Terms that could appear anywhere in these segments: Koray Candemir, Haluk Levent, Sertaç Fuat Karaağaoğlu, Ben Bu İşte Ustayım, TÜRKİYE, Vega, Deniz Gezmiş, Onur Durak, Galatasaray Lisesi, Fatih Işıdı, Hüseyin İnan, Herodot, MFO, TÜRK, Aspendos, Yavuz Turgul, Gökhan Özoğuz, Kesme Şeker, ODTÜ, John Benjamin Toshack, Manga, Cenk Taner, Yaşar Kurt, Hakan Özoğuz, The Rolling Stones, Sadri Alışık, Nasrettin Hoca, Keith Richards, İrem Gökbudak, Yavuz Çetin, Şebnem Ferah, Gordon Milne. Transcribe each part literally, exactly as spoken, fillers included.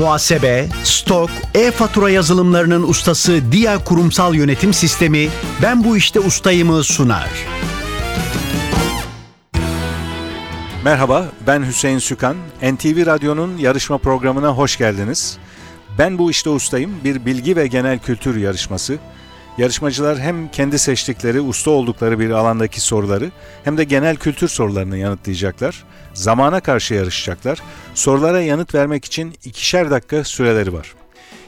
muhasebe, stok, e-fatura yazılımlarının ustası D I A kurumsal yönetim sistemi Ben Bu İşte Ustayım'ı sunar. Merhaba, ben Hüseyin Sükan. N T V Radyo'nun yarışma programına hoş geldiniz. Ben Bu İşte Ustayım bir bilgi ve genel kültür yarışması. Yarışmacılar hem kendi seçtikleri, usta oldukları bir alandaki soruları hem de genel kültür sorularını yanıtlayacaklar. Zamana karşı yarışacaklar. Sorulara yanıt vermek için ikişer dakika süreleri var.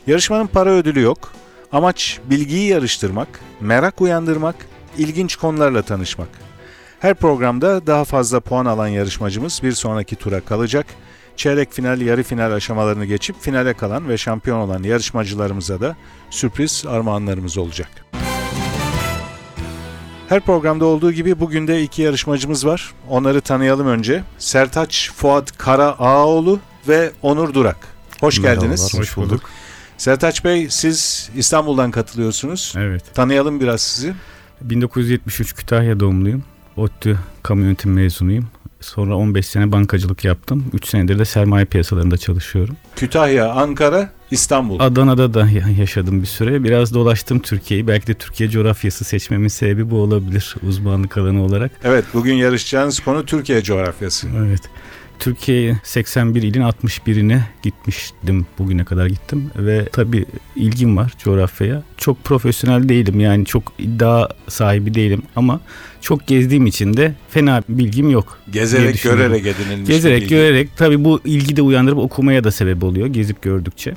Yarışmanın para ödülü yok. Amaç bilgiyi yarıştırmak, merak uyandırmak, ilginç konularla tanışmak. Her programda daha fazla puan alan yarışmacımız bir sonraki tura kalacak. Çeyrek final, yarı final aşamalarını geçip finale kalan ve şampiyon olan yarışmacılarımıza da sürpriz armağanlarımız olacak. Her programda olduğu gibi bugün de iki yarışmacımız var. Onları tanıyalım önce. Sertaç Fuat Karaağaoğlu ve Onur Durak. Hoş Merhabalar, geldiniz. Hoş bulduk. Sertaç Bey, siz İstanbul'dan katılıyorsunuz. Evet. Tanıyalım biraz sizi. bin dokuz yüz yetmiş üç Kütahya doğumluyum. ODTÜ kamu yönetimi mezunuyum. Sonra on beş sene bankacılık yaptım. üç senedir de sermaye piyasalarında çalışıyorum. Kütahya, Ankara, İstanbul. Adana'da da yaşadım bir süre. Biraz dolaştım Türkiye'yi. Belki de Türkiye coğrafyası seçmemin sebebi bu olabilir uzmanlık alanı olarak. Evet, bugün yarışacağınız konu Türkiye coğrafyası. Evet. Türkiye'ye seksen bir ilin altmış birine gitmiştim. Bugüne kadar gittim ve tabii ilgim var coğrafyaya. Çok profesyonel değilim, yani çok iddia sahibi değilim ama çok gezdiğim için de fena bilgim yok. Gezerek görerek edinilmiş. Gezerek görerek tabii bu ilgi de uyandırıp okumaya da sebep oluyor gezip gördükçe.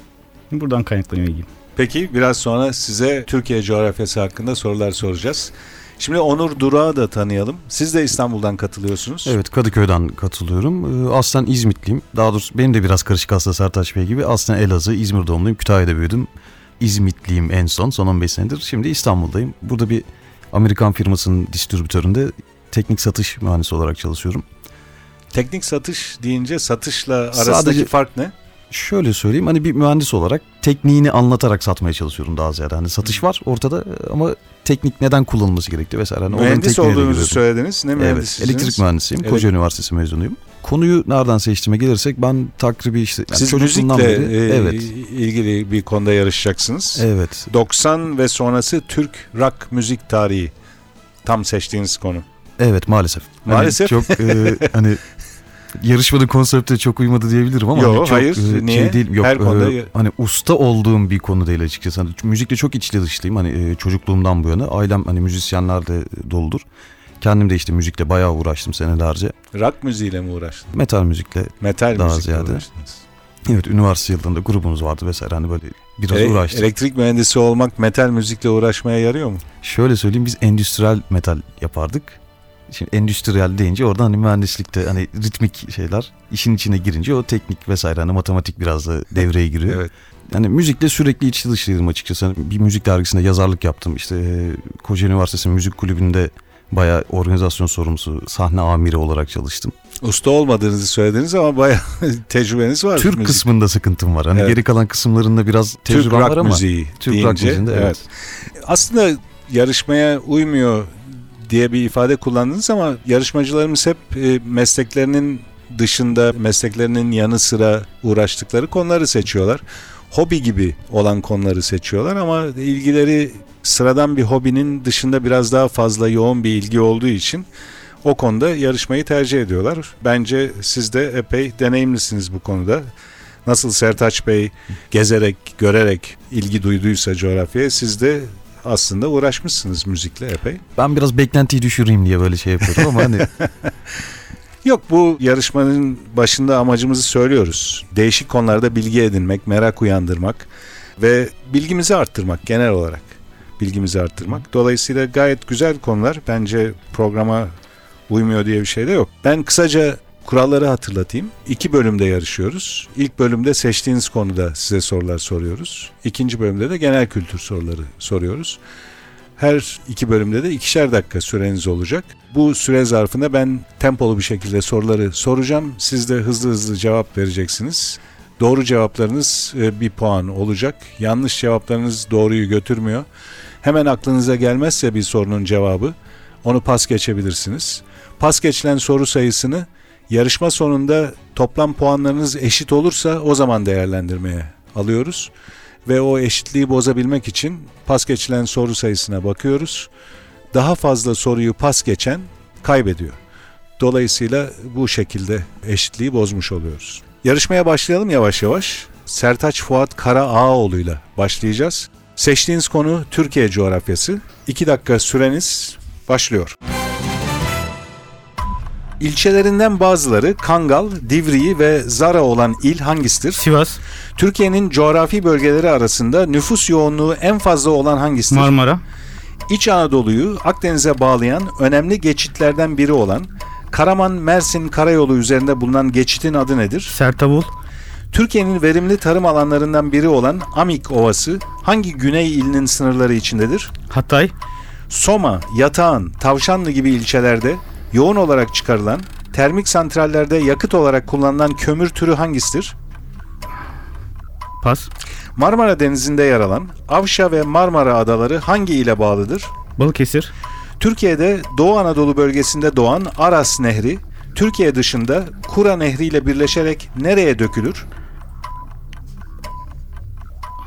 Buradan kaynaklanıyor ilgim. Peki biraz sonra size Türkiye coğrafyası hakkında sorular soracağız. Şimdi Onur Durak'ı da tanıyalım. Siz de İstanbul'dan katılıyorsunuz. Evet, Kadıköy'den katılıyorum. Aslen İzmitliyim. Daha doğrusu benim de biraz karışık aslında Sertaç Bey gibi. Aslen Elazığ, İzmir doğumluyum. Kütahya'da büyüdüm. İzmitliyim en son. Son on beş senedir. Şimdi İstanbul'dayım. Burada bir Amerikan firmasının distribütöründe teknik satış mühendisi olarak çalışıyorum. Teknik satış deyince satışla arasındaki Sadece... fark ne? Şöyle söyleyeyim, hani bir mühendis olarak tekniğini anlatarak satmaya çalışıyorum daha ziyade. Hani satış var ortada ama teknik neden kullanılması gerekti vesaire. Hani mühendis olduğunuzu söylediniz. Ne mühendisisiniz? Evet, elektrik mühendisiyim. Evet. Koca Üniversitesi mezunuyum. Konuyu nereden seçtiğime gelirsek ben takribi işte... Yani siz müzikle beri, e, evet. ilgili bir konuda yarışacaksınız. Evet. doksan ve sonrası Türk rock müzik tarihi. Tam seçtiğiniz konu. Evet, maalesef. Maalesef. Yani çok e, hani... Yarışmanın konsepte çok uymadı diyebilirim ama Yo, çok hayır, şey niye? Değil. Yok, her konuda e, hani usta olduğum bir konu değil açıkçası. Hani müzikle çok içli dışlıyım. Hani e, çocukluğumdan bu yana ailem hani müzisyenler de doludur. Kendim de işte müzikle bayağı uğraştım senelerce. Rock müziğiyle mi uğraştın? Metal müzikle. Metal daha müzikle ziyade. Uğraştınız. Evet, üniversite yıllarında grubumuz vardı vesaire, hani böyle biraz e, uğraştık. Elektrik mühendisi olmak metal müzikle uğraşmaya yarıyor mu? Şöyle söyleyeyim, biz endüstriyel metal yapardık. Şimdi endüstriyel deyince oradan hani mühendislikte hani ritmik şeyler işin içine girince o teknik vesaire hani matematik biraz da devreye giriyor. Evet. Yani müzikle sürekli içli dışlıydım açıkçası. Bir müzik dergisinde yazarlık yaptım. İşte Koca Üniversitesi Müzik Kulübü'nde bayağı organizasyon sorumlusu, sahne amiri olarak çalıştım. Usta olmadığınızı söylediniz ama bayağı tecrübeniz var. Türk müzik kısmında sıkıntım var. Hani evet. Geri kalan kısımlarında biraz tecrübem var ama. Türk rock müziği Türk rock müziğinde evet. evet. Aslında yarışmaya uymuyor diye bir ifade kullandınız ama yarışmacılarımız hep mesleklerinin dışında, mesleklerinin yanı sıra uğraştıkları konuları seçiyorlar. Hobi gibi olan konuları seçiyorlar ama ilgileri sıradan bir hobinin dışında biraz daha fazla yoğun bir ilgi olduğu için o konuda yarışmayı tercih ediyorlar. Bence siz de epey deneyimlisiniz bu konuda. Nasıl Sertaç Bey gezerek, görerek ilgi duyduysa coğrafyaya, siz de aslında uğraşmışsınız müzikle epey. Ben biraz beklentiyi düşüreyim diye böyle şey yapıyorum ama hani. Yok, bu yarışmanın başında amacımızı söylüyoruz. Değişik konularda bilgi edinmek, merak uyandırmak ve bilgimizi arttırmak, genel olarak bilgimizi arttırmak. Dolayısıyla gayet güzel konular, bence programa uymuyor diye bir şey de yok. Ben kısaca kuralları hatırlatayım. İki bölümde yarışıyoruz. İlk bölümde seçtiğiniz konuda size sorular soruyoruz. İkinci bölümde de genel kültür soruları soruyoruz. Her iki bölümde de ikişer dakika süreniz olacak. Bu süre zarfında ben tempolu bir şekilde soruları soracağım. Siz de hızlı hızlı cevap vereceksiniz. Doğru cevaplarınız bir puan olacak. Yanlış cevaplarınız doğruyu götürmüyor. Hemen aklınıza gelmezse bir sorunun cevabı, onu pas geçebilirsiniz. Pas geçilen soru sayısını Yarışma sonunda toplam puanlarınız eşit olursa o zaman değerlendirmeye alıyoruz. Ve o eşitliği bozabilmek için pas geçilen soru sayısına bakıyoruz. Daha fazla soruyu pas geçen kaybediyor. Dolayısıyla bu şekilde eşitliği bozmuş oluyoruz. Yarışmaya başlayalım yavaş yavaş. Sertaç Fuat Karaağaoğlu ile başlayacağız. Seçtiğiniz konu Türkiye coğrafyası. iki dakika süreniz başlıyor. İlçelerinden bazıları Kangal, Divriği ve Zara olan il hangisidir? Sivas. Türkiye'nin coğrafi bölgeleri arasında nüfus yoğunluğu en fazla olan hangisidir? Marmara. İç Anadolu'yu Akdeniz'e bağlayan önemli geçitlerden biri olan Karaman-Mersin Karayolu üzerinde bulunan geçitin adı nedir? Sertavul. Türkiye'nin verimli tarım alanlarından biri olan Amik Ovası hangi güney ilinin sınırları içindedir? Hatay. Soma, Yatağan, Tavşanlı gibi ilçelerde yoğun olarak çıkarılan, termik santrallerde yakıt olarak kullanılan kömür türü hangisidir? Pas. Marmara Denizi'nde yer alan Avşa ve Marmara Adaları hangi ile bağlıdır? Balıkesir. Türkiye'de Doğu Anadolu bölgesinde doğan Aras Nehri, Türkiye dışında Kura Nehri ile birleşerek nereye dökülür?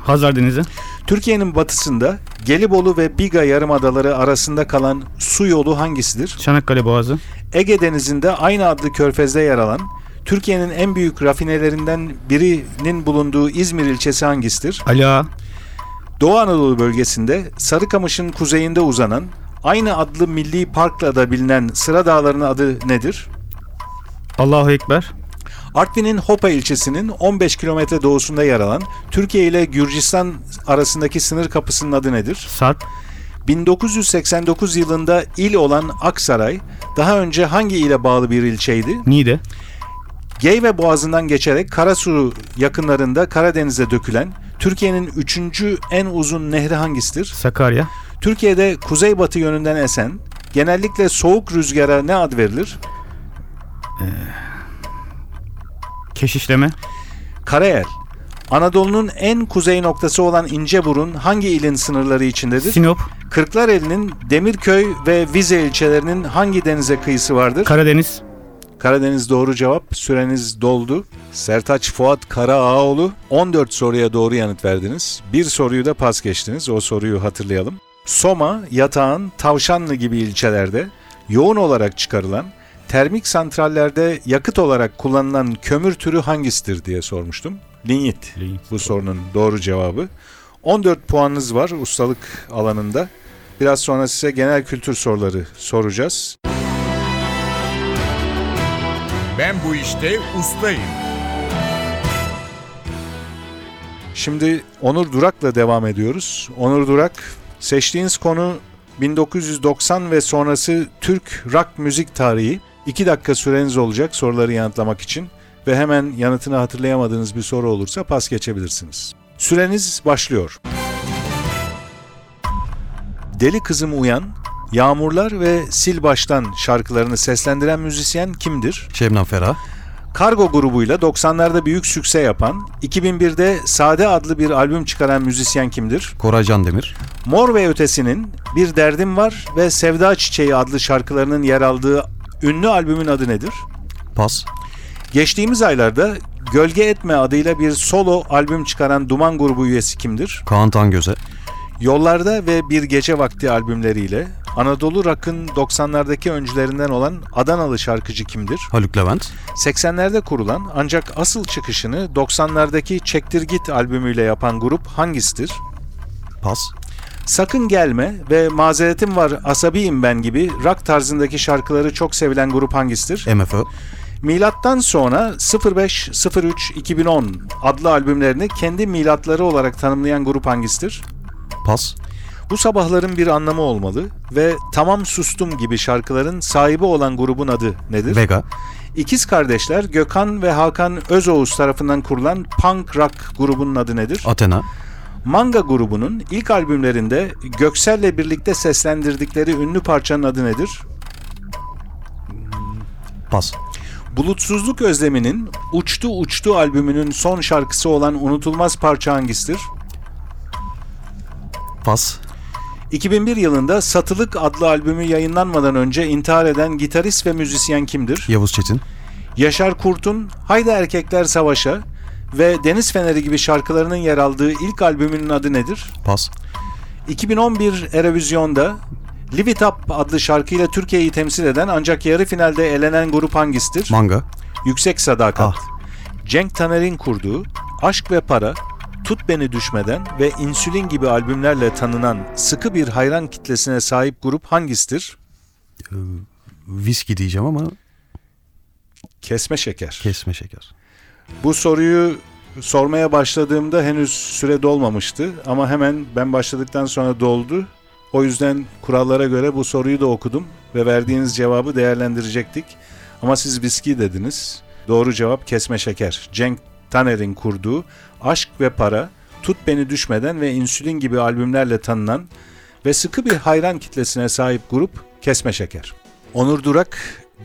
Hazar Denizi. Türkiye'nin batısında Gelibolu ve Biga yarımadaları arasında kalan su yolu hangisidir? Çanakkale Boğazı. Ege Denizi'nde aynı adlı körfezde yer alan, Türkiye'nin en büyük rafinelerinden birinin bulunduğu İzmir ilçesi hangisidir? Ali Ağa. Doğu Anadolu bölgesinde Sarıkamış'ın kuzeyinde uzanan, aynı adlı milli parkla da bilinen Sıra Dağları'nın adı nedir? Allahu Ekber. Artvin'in Hopa ilçesinin on beş kilometre doğusunda yer alan Türkiye ile Gürcistan arasındaki sınır kapısının adı nedir? Sarp. bin dokuz yüz seksen dokuz yılında il olan Aksaray daha önce hangi ile bağlı bir ilçeydi? Niğde. Geyve Boğazı'ndan geçerek Karasu yakınlarında Karadeniz'e dökülen Türkiye'nin üçüncü en uzun nehri hangisidir? Sakarya. Türkiye'de kuzeybatı yönünden esen genellikle soğuk rüzgara ne ad verilir? Ee, keşişleme. Karayel. Anadolu'nun en kuzey noktası olan İnceburun hangi ilin sınırları içindedir? Sinop. Kırklareli'nin Demirköy ve Vize ilçelerinin hangi denize kıyısı vardır? Karadeniz. Karadeniz doğru cevap. Süreniz doldu. Sertaç Fuat Karaağaoğlu, on dört soruya doğru yanıt verdiniz. Bir soruyu da pas geçtiniz. O soruyu hatırlayalım. Soma, Yatağan, Tavşanlı gibi ilçelerde yoğun olarak çıkarılan, termik santrallerde yakıt olarak kullanılan kömür türü hangisidir diye sormuştum. Lignit. Lignit. Bu sorunun doğru cevabı. on dört puanınız var ustalık alanında. Biraz sonra size genel kültür soruları soracağız. Ben bu işte ustayım. Şimdi Onur Durak'la devam ediyoruz. Onur Durak, seçtiğiniz konu bin dokuz yüz doksan ve sonrası Türk rock müzik tarihi. iki dakika süreniz olacak soruları yanıtlamak için ve hemen yanıtını hatırlayamadığınız bir soru olursa pas geçebilirsiniz. Süreniz başlıyor. Deli Kızım Uyan, Yağmurlar ve Sil Baştan şarkılarını seslendiren müzisyen kimdir? Şebnem Ferah. Kargo grubuyla doksanlarda büyük sükse yapan, iki bin birde Sade adlı bir albüm çıkaran müzisyen kimdir? Koray Candemir. Mor ve Ötesi'nin Bir Derdim Var ve Sevda Çiçeği adlı şarkılarının yer aldığı ünlü albümün adı nedir? Pas. Geçtiğimiz aylarda Gölge Etme adıyla bir solo albüm çıkaran Duman grubu üyesi kimdir? Kaan Tangöze. Yollarda ve Bir Gece Vakti albümleriyle Anadolu rock'ın doksanlardaki öncülerinden olan Adanalı şarkıcı kimdir? Haluk Levent. seksenlerde kurulan ancak asıl çıkışını doksanlardaki Çektir Git albümüyle yapan grup hangisidir? Pas. Sakın Gelme ve Mazeretim Var Asabiyim Ben gibi rock tarzındaki şarkıları çok sevilen grup hangisidir? M F O. Milattan sonra sıfır beş sıfır üç iki bin on adlı albümlerini kendi milatları olarak tanımlayan grup hangisidir? Pas. Bu sabahların bir anlamı olmalı ve Tamam Sustum gibi şarkıların sahibi olan grubun adı nedir? Vega. İkiz kardeşler Gökhan ve Hakan Özoğuz tarafından kurulan punk rock grubunun adı nedir? Athena. Manga grubunun ilk albümlerinde Göksel'le birlikte seslendirdikleri ünlü parçanın adı nedir? Pas. Bulutsuzluk Özlemi'nin Uçtu Uçtu albümünün son şarkısı olan unutulmaz parça hangisidir? Pas. iki bin bir yılında Satılık adlı albümü yayınlanmadan önce intihar eden gitarist ve müzisyen kimdir? Yavuz Çetin. Yaşar Kurt'un Haydi Erkekler Savaş'a ve Deniz Feneri gibi şarkılarının yer aldığı ilk albümünün adı nedir? Pas. iki bin on bir Erevizyon'da Live It Up adlı şarkıyla Türkiye'yi temsil eden ancak yarı finalde elenen grup hangisidir? Manga. Yüksek Sadakat. Ah. Cenk Taner'in kurduğu Aşk ve Para, Tut Beni Düşmeden ve İnsülin gibi albümlerle tanınan sıkı bir hayran kitlesine sahip grup hangisidir? Ee, viski diyeceğim ama... Kesme Şeker. Kesme Şeker. Bu soruyu sormaya başladığımda henüz süre dolmamıştı ama hemen ben başladıktan sonra doldu. O yüzden kurallara göre bu soruyu da okudum ve verdiğiniz cevabı değerlendirecektik. Ama siz viski dediniz. Doğru cevap Kesme Şeker. Cenk Taner'in kurduğu Aşk ve Para, Tut Beni Düşmeden ve İnsülin gibi albümlerle tanınan ve sıkı bir hayran kitlesine sahip grup Kesme Şeker. Onur Durak,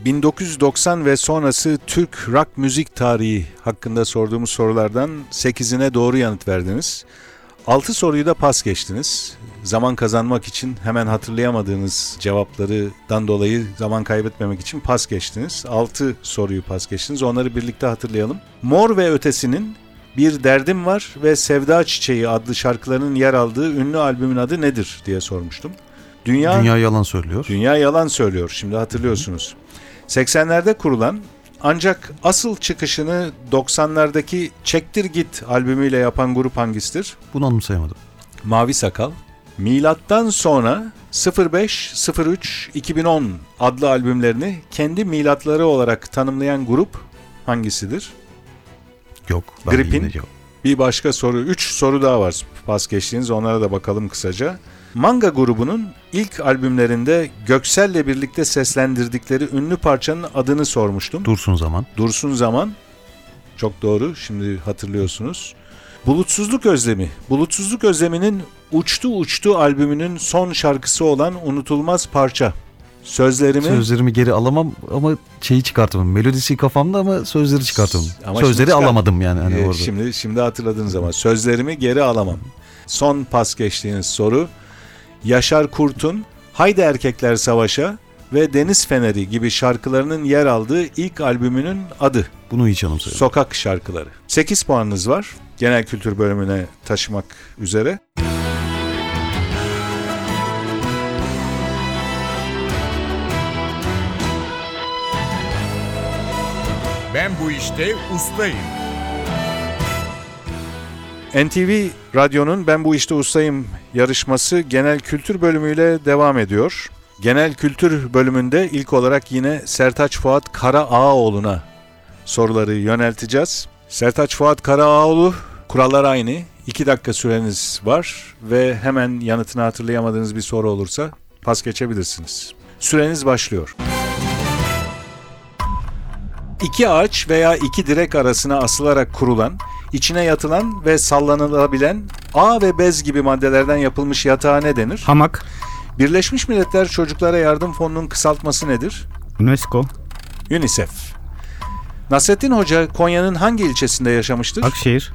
bin dokuz yüz doksan ve sonrası Türk rock müzik tarihi hakkında sorduğumuz sorulardan sekizine doğru yanıt verdiniz. altı soruyu da pas geçtiniz. Zaman kazanmak için hemen hatırlayamadığınız cevaplardan dolayı zaman kaybetmemek için pas geçtiniz. altı soruyu pas geçtiniz. Onları birlikte hatırlayalım. Mor ve Ötesi'nin Bir Derdim Var ve Sevda Çiçeği adlı şarkılarının yer aldığı ünlü albümün adı nedir diye sormuştum. Dünya, Dünya Yalan Söylüyor. Dünya Yalan Söylüyor. Şimdi hatırlıyorsunuz. seksenlerde kurulan ancak asıl çıkışını doksanlardaki Çektir Git albümüyle yapan grup hangisidir? Bunu anımsayamadım. Mavi Sakal. Milattan sonra sıfır beş, sıfır üç, iki bin on adlı albümlerini kendi milatları olarak tanımlayan grup hangisidir? Yok. Grip'in. Bir başka soru. üç soru daha var. Pas geçtiğiniz, onlara da bakalım kısaca. Manga grubunun ilk albümlerinde Göksel'le birlikte seslendirdikleri ünlü parçanın adını sormuştum. Dursun Zaman. Dursun Zaman. Çok doğru. Şimdi hatırlıyorsunuz. Bulutsuzluk Özlemi. Bulutsuzluk Özlemi'nin Uçtu Uçtu albümünün son şarkısı olan unutulmaz parça. Sözlerimi... Sözlerimi geri alamam ama şeyi çıkartamam. Melodisi kafamda ama sözleri çıkartamam. Ama sözleri alamadım yani. Hani e, orada. Şimdi, şimdi hatırladığınız ama sözlerimi geri alamam. Son pas geçtiğiniz soru. Yaşar Kurt'un Haydi Erkekler Savaş'a ve Deniz Feneri gibi şarkılarının yer aldığı ilk albümünün adı. Bunu hiç anımsıyorum. Sokak Şarkıları. sekiz puanınız var. Genel kültür bölümüne taşımak üzere. Ben bu işte ustayım. N T V Radyo'nun Ben Bu İşte Ustayım yarışması genel kültür bölümüyle devam ediyor. Genel kültür bölümünde ilk olarak yine Sertaç Fuat Karaağaoğlu'na soruları yönelteceğiz. Sertaç Fuat Karaağaoğlu, kurallar aynı. iki dakika süreniz var ve hemen yanıtını hatırlayamadığınız bir soru olursa pas geçebilirsiniz. Süreniz başlıyor. İki ağaç veya iki direk arasına asılarak kurulan, içine yatılan ve sallanılabilen ağ ve bez gibi maddelerden yapılmış yatağa ne denir? Hamak. Birleşmiş Milletler Çocuklara Yardım Fonu'nun kısaltması nedir? UNESCO. UNICEF. Nasrettin Hoca Konya'nın hangi ilçesinde yaşamıştır? Akşehir.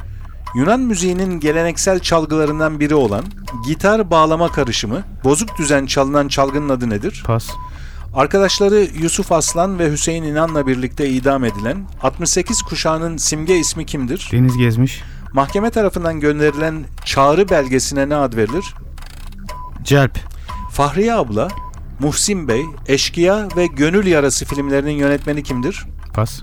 Yunan müziğinin geleneksel çalgılarından biri olan gitar bağlama karışımı, bozuk düzen çalınan çalgının adı nedir? Pas. Arkadaşları Yusuf Aslan ve Hüseyin İnan'la birlikte idam edilen altmış sekiz kuşağının simge ismi kimdir? Deniz Gezmiş. Mahkeme tarafından gönderilen çağrı belgesine ne ad verilir? Celp. Fahriye Abla, Muhsin Bey, Eşkıya ve Gönül Yarası filmlerinin yönetmeni kimdir? Pas.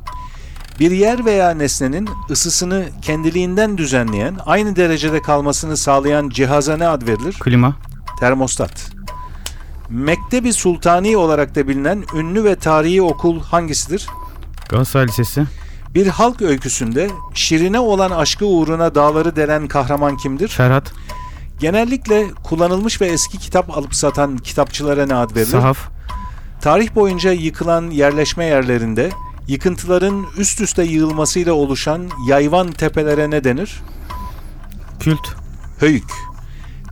Bir yer veya nesnenin ısısını kendiliğinden düzenleyen, aynı derecede kalmasını sağlayan cihaza ne ad verilir? Klima. Termostat. Mektebi Sultani olarak da bilinen ünlü ve tarihi okul hangisidir? Galatasaray Lisesi. Bir halk öyküsünde şirine olan aşkı uğruna dağları delen kahraman kimdir? Ferhat. Genellikle kullanılmış ve eski kitap alıp satan kitapçılara ne ad verilir? Sahaf. Tarih boyunca yıkılan yerleşme yerlerinde yıkıntıların üst üste yığılmasıyla oluşan yayvan tepelere ne denir? Kült. Höyük.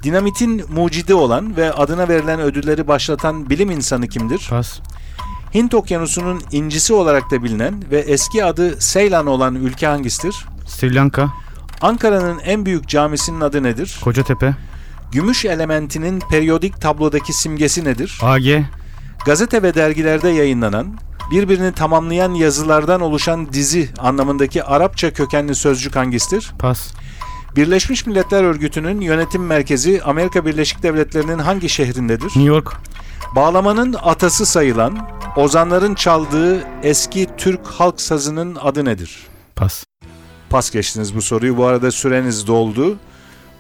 Dinamitin mucidi olan ve adına verilen ödülleri başlatan bilim insanı kimdir? Pas. Hint Okyanusu'nun incisi olarak da bilinen ve eski adı Seylan olan ülke hangisidir? Sri Lanka. Ankara'nın en büyük camisinin adı nedir? Kocatepe. Gümüş elementinin periyodik tablodaki simgesi nedir? A G. Gazete ve dergilerde yayınlanan, birbirini tamamlayan yazılardan oluşan dizi anlamındaki Arapça kökenli sözcük hangisidir? Pas. Birleşmiş Milletler Örgütü'nün yönetim merkezi Amerika Birleşik Devletleri'nin hangi şehrindedir? New York. Bağlamanın atası sayılan, ozanların çaldığı eski Türk halk sazının adı nedir? Pas. Pas geçtiniz bu soruyu. Bu arada süreniz doldu.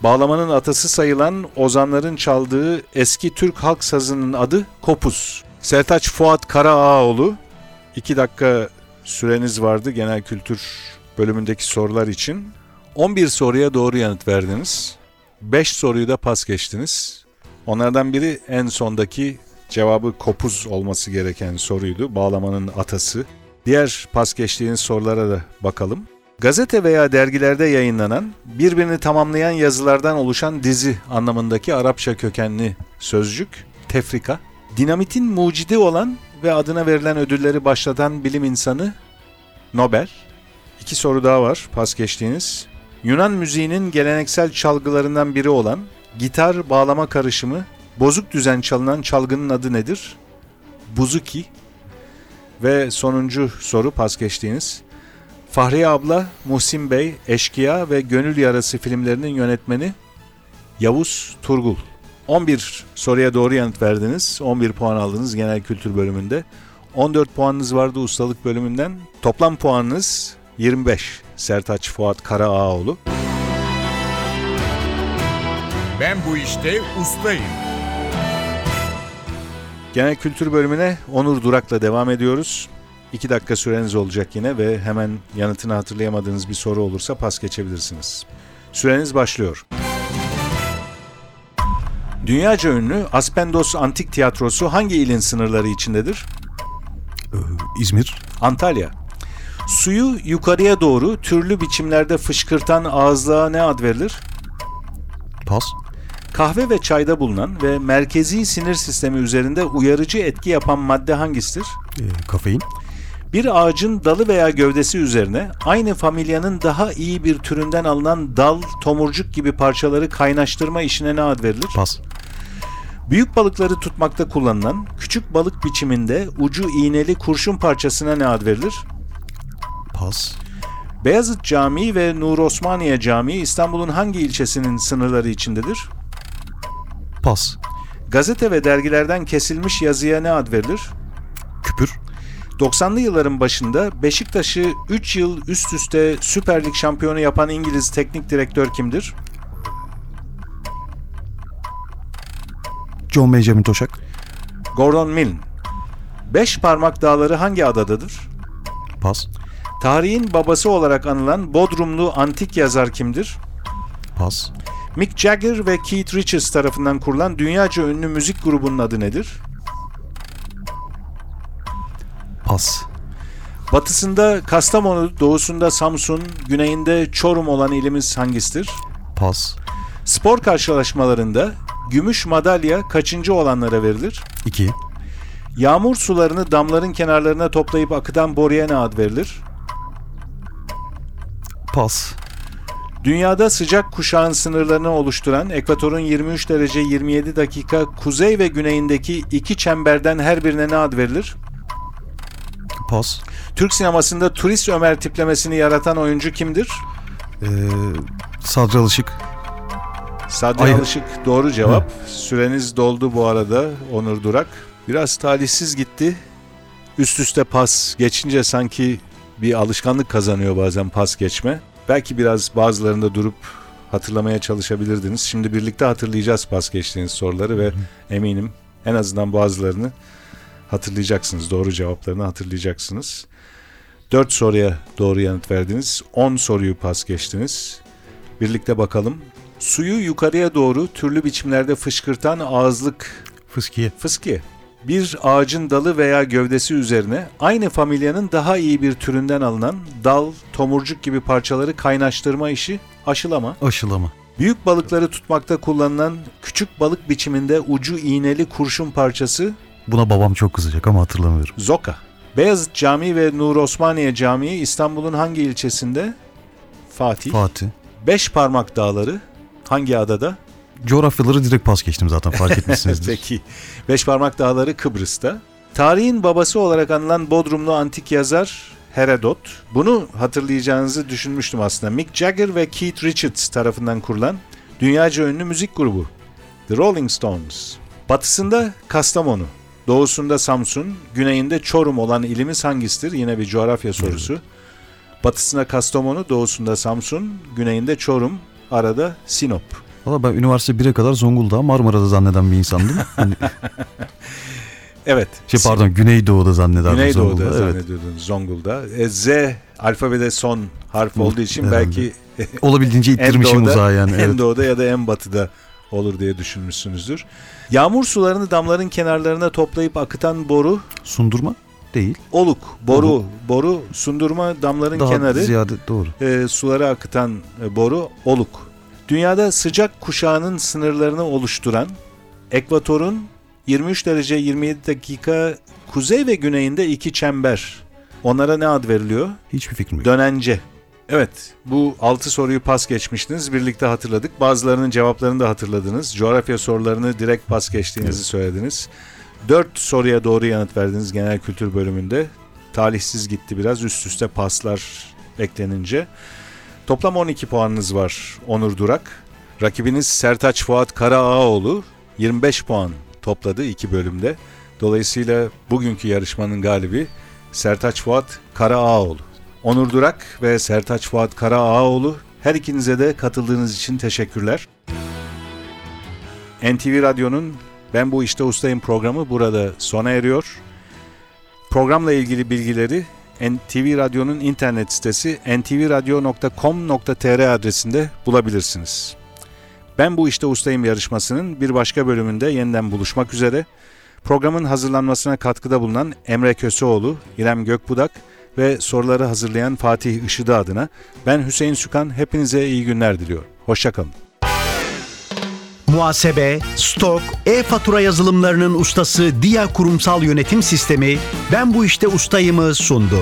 Bağlamanın atası sayılan, ozanların çaldığı eski Türk halk sazının adı kopuz. Sertaç Fuat Karaağaoğlu. iki dakika süreniz vardı genel kültür bölümündeki sorular için. on bir soruya doğru yanıt verdiniz. beş soruyu da pas geçtiniz. Onlardan biri en sondaki cevabı kopuz olması gereken soruydu. Bağlamanın atası. Diğer pas geçtiğiniz sorulara da bakalım. Gazete veya dergilerde yayınlanan, birbirini tamamlayan yazılardan oluşan dizi anlamındaki Arapça kökenli sözcük tefrika. Dinamitin mucidi olan ve adına verilen ödülleri başlatan bilim insanı Nobel. İki soru daha var pas geçtiğiniz. Yunan müziğinin geleneksel çalgılarından biri olan gitar bağlama karışımı bozuk düzen çalınan çalgının adı nedir? Buzuki. Ve sonuncu soru pas geçtiğiniz. Fahriye abla, Muhsin Bey, Eşkıya ve Gönül Yarası filmlerinin yönetmeni Yavuz Turgul. on bir soruya doğru yanıt verdiniz. on bir puan aldınız genel kültür bölümünde. on dört puanınız vardı ustalık bölümünden. Toplam puanınız yirmi beş. Sertaç Fuat Karaağaoğlu. Ben bu işte ustayım. Genel kültür bölümüne Onur Durak'la devam ediyoruz. iki dakika süreniz olacak yine ve hemen yanıtını hatırlayamadığınız bir soru olursa pas geçebilirsiniz. Süreniz başlıyor. Dünyaca ünlü Aspendos Antik Tiyatrosu hangi ilin sınırları içindedir? Ee, İzmir. Antalya. Suyu yukarıya doğru türlü biçimlerde fışkırtan ağızlığa ne ad verilir? Pas. Kahve ve çayda bulunan ve merkezi sinir sistemi üzerinde uyarıcı etki yapan madde hangisidir? Ee, kafein. Bir ağacın dalı veya gövdesi üzerine aynı familyanın daha iyi bir türünden alınan dal, tomurcuk gibi parçaları kaynaştırma işine ne ad verilir? Pas. Büyük balıkları tutmakta kullanılan küçük balık biçiminde ucu iğneli kurşun parçasına ne ad verilir? Pas. Beyazıt Camii ve Nur Osmaniye Camii İstanbul'un hangi ilçesinin sınırları içindedir? Pas. Gazete ve dergilerden kesilmiş yazıya ne ad verilir? Küpür. doksanlı yılların başında Beşiktaş'ı üç yıl üst üste Süper Lig şampiyonu yapan İngiliz teknik direktör kimdir? John Benjamin Toshack. Gordon Milne. Beş Parmak Dağları hangi adadadır? Pas. Tarihin babası olarak anılan Bodrumlu antik yazar kimdir? Pas. Mick Jagger ve Keith Richards tarafından kurulan dünyaca ünlü müzik grubunun adı nedir? Pas. Batısında Kastamonu, doğusunda Samsun, güneyinde Çorum olan ilimiz hangisidir? Pas. Spor karşılaşmalarında gümüş madalya kaçıncı olanlara verilir? iki. Yağmur sularını damların kenarlarına toplayıp akıtan boruya ne ad verilir? Pas. Dünyada sıcak kuşağın sınırlarını oluşturan ekvatorun yirmi üç derece yirmi yedi dakika kuzey ve güneyindeki iki çemberden her birine ne ad verilir? Pas. Türk sinemasında Turist Ömer tiplemesini yaratan oyuncu kimdir? Ee, Sadri Alışık. Sadri Hayır. Alışık doğru cevap. Hı. Süreniz doldu bu arada Onur Durak. Biraz talihsiz gitti. Üst üste pas geçince sanki bir alışkanlık kazanıyor bazen pas geçme. Belki biraz bazılarında durup hatırlamaya çalışabilirdiniz. Şimdi birlikte hatırlayacağız pas geçtiğiniz soruları ve Hı. eminim en azından bazılarını hatırlayacaksınız. Doğru cevaplarını hatırlayacaksınız. dört soruya doğru yanıt verdiniz. on soruyu pas geçtiniz. Birlikte bakalım. Suyu yukarıya doğru türlü biçimlerde fışkırtan ağızlık. Fıskiye. Fıskiye. Bir ağacın dalı veya gövdesi üzerine aynı familyanın daha iyi bir türünden alınan dal, tomurcuk gibi parçaları kaynaştırma işi aşılama. Aşılama. Büyük balıkları tutmakta kullanılan küçük balık biçiminde ucu iğneli kurşun parçası. Buna babam çok kızacak ama hatırlamıyorum. Zoka. Beyazıt Camii ve Nur Osmaniye Camii İstanbul'un hangi ilçesinde? Fatih. Fatih. Beş Parmak Dağları hangi adada? Coğrafyaları direkt pas geçtim zaten fark etmişsinizdir. Peki. Beş Parmak Dağları Kıbrıs'ta. Tarihin babası olarak anılan Bodrumlu antik yazar Herodot. Bunu hatırlayacağınızı düşünmüştüm aslında. Mick Jagger ve Keith Richards tarafından kurulan dünyaca ünlü müzik grubu The Rolling Stones. Batısında Kastamonu, doğusunda Samsun, güneyinde Çorum olan ilimiz hangisidir? Yine bir coğrafya sorusu. Batısında Kastamonu, doğusunda Samsun, güneyinde Çorum, arada Sinop. Valla ben üniversite bire kadar Zonguldak'ı Marmara'da zanneden bir insandım. Evet. Şey pardon, Güneydoğu'da zannederdim. Güneydoğu'da Zonguldak'ı zannediyordun, evet. Zonguldak'ı. E, Z alfabede son harf olduğu için herhalde. Belki olabildiğince ittirmişim uzağa yani. Evet. En doğuda ya da en batıda olur diye düşünmüşsünüzdür. Yağmur sularını damların kenarlarına toplayıp akıtan boru. Sundurma değil. Oluk, boru, oluk. Boru, sundurma, damların daha kenarı. Daha ziyade doğru. E, suları akıtan e, boru, oluk. Dünyada sıcak kuşağının sınırlarını oluşturan ekvatorun yirmi üç derece yirmi yedi dakika kuzey ve güneyinde iki çember. Onlara ne ad veriliyor? Hiçbir fikrim yok. Dönence. Evet, bu altı soruyu pas geçmiştiniz. Birlikte hatırladık. Bazılarının cevaplarını da hatırladınız. Coğrafya sorularını direkt pas geçtiğinizi söylediniz. dört soruya doğru yanıt verdiniz genel kültür bölümünde. Talihsiz gitti biraz. Üst üste paslar eklenince. Toplam on iki puanınız var Onur Durak. Rakibiniz Sertaç Fuat Karaağaoğlu yirmi beş puan topladı iki bölümde. Dolayısıyla bugünkü yarışmanın galibi Sertaç Fuat Karaağaoğlu. Onur Durak ve Sertaç Fuat Karaağaoğlu, her ikinize de katıldığınız için teşekkürler. N T V Radyo'nun Ben Bu İşte Ustayım programı burada sona eriyor. Programla ilgili bilgileri N T V Radyo'nun internet sitesi en ti vi radyo nokta com nokta te er adresinde bulabilirsiniz. Ben Bu İşte Ustayım yarışmasının bir başka bölümünde yeniden buluşmak üzere. Programın hazırlanmasına katkıda bulunan Emre Köseoğlu, İrem Gökbudak ve soruları hazırlayan Fatih Işıdı adına ben Hüseyin Sükan, hepinize iyi günler diliyorum. Hoşçakalın. Muhasebe, stok, e-fatura yazılımlarının ustası D I A Kurumsal Yönetim Sistemi Ben Bu İşte Ustayım'ı sundu.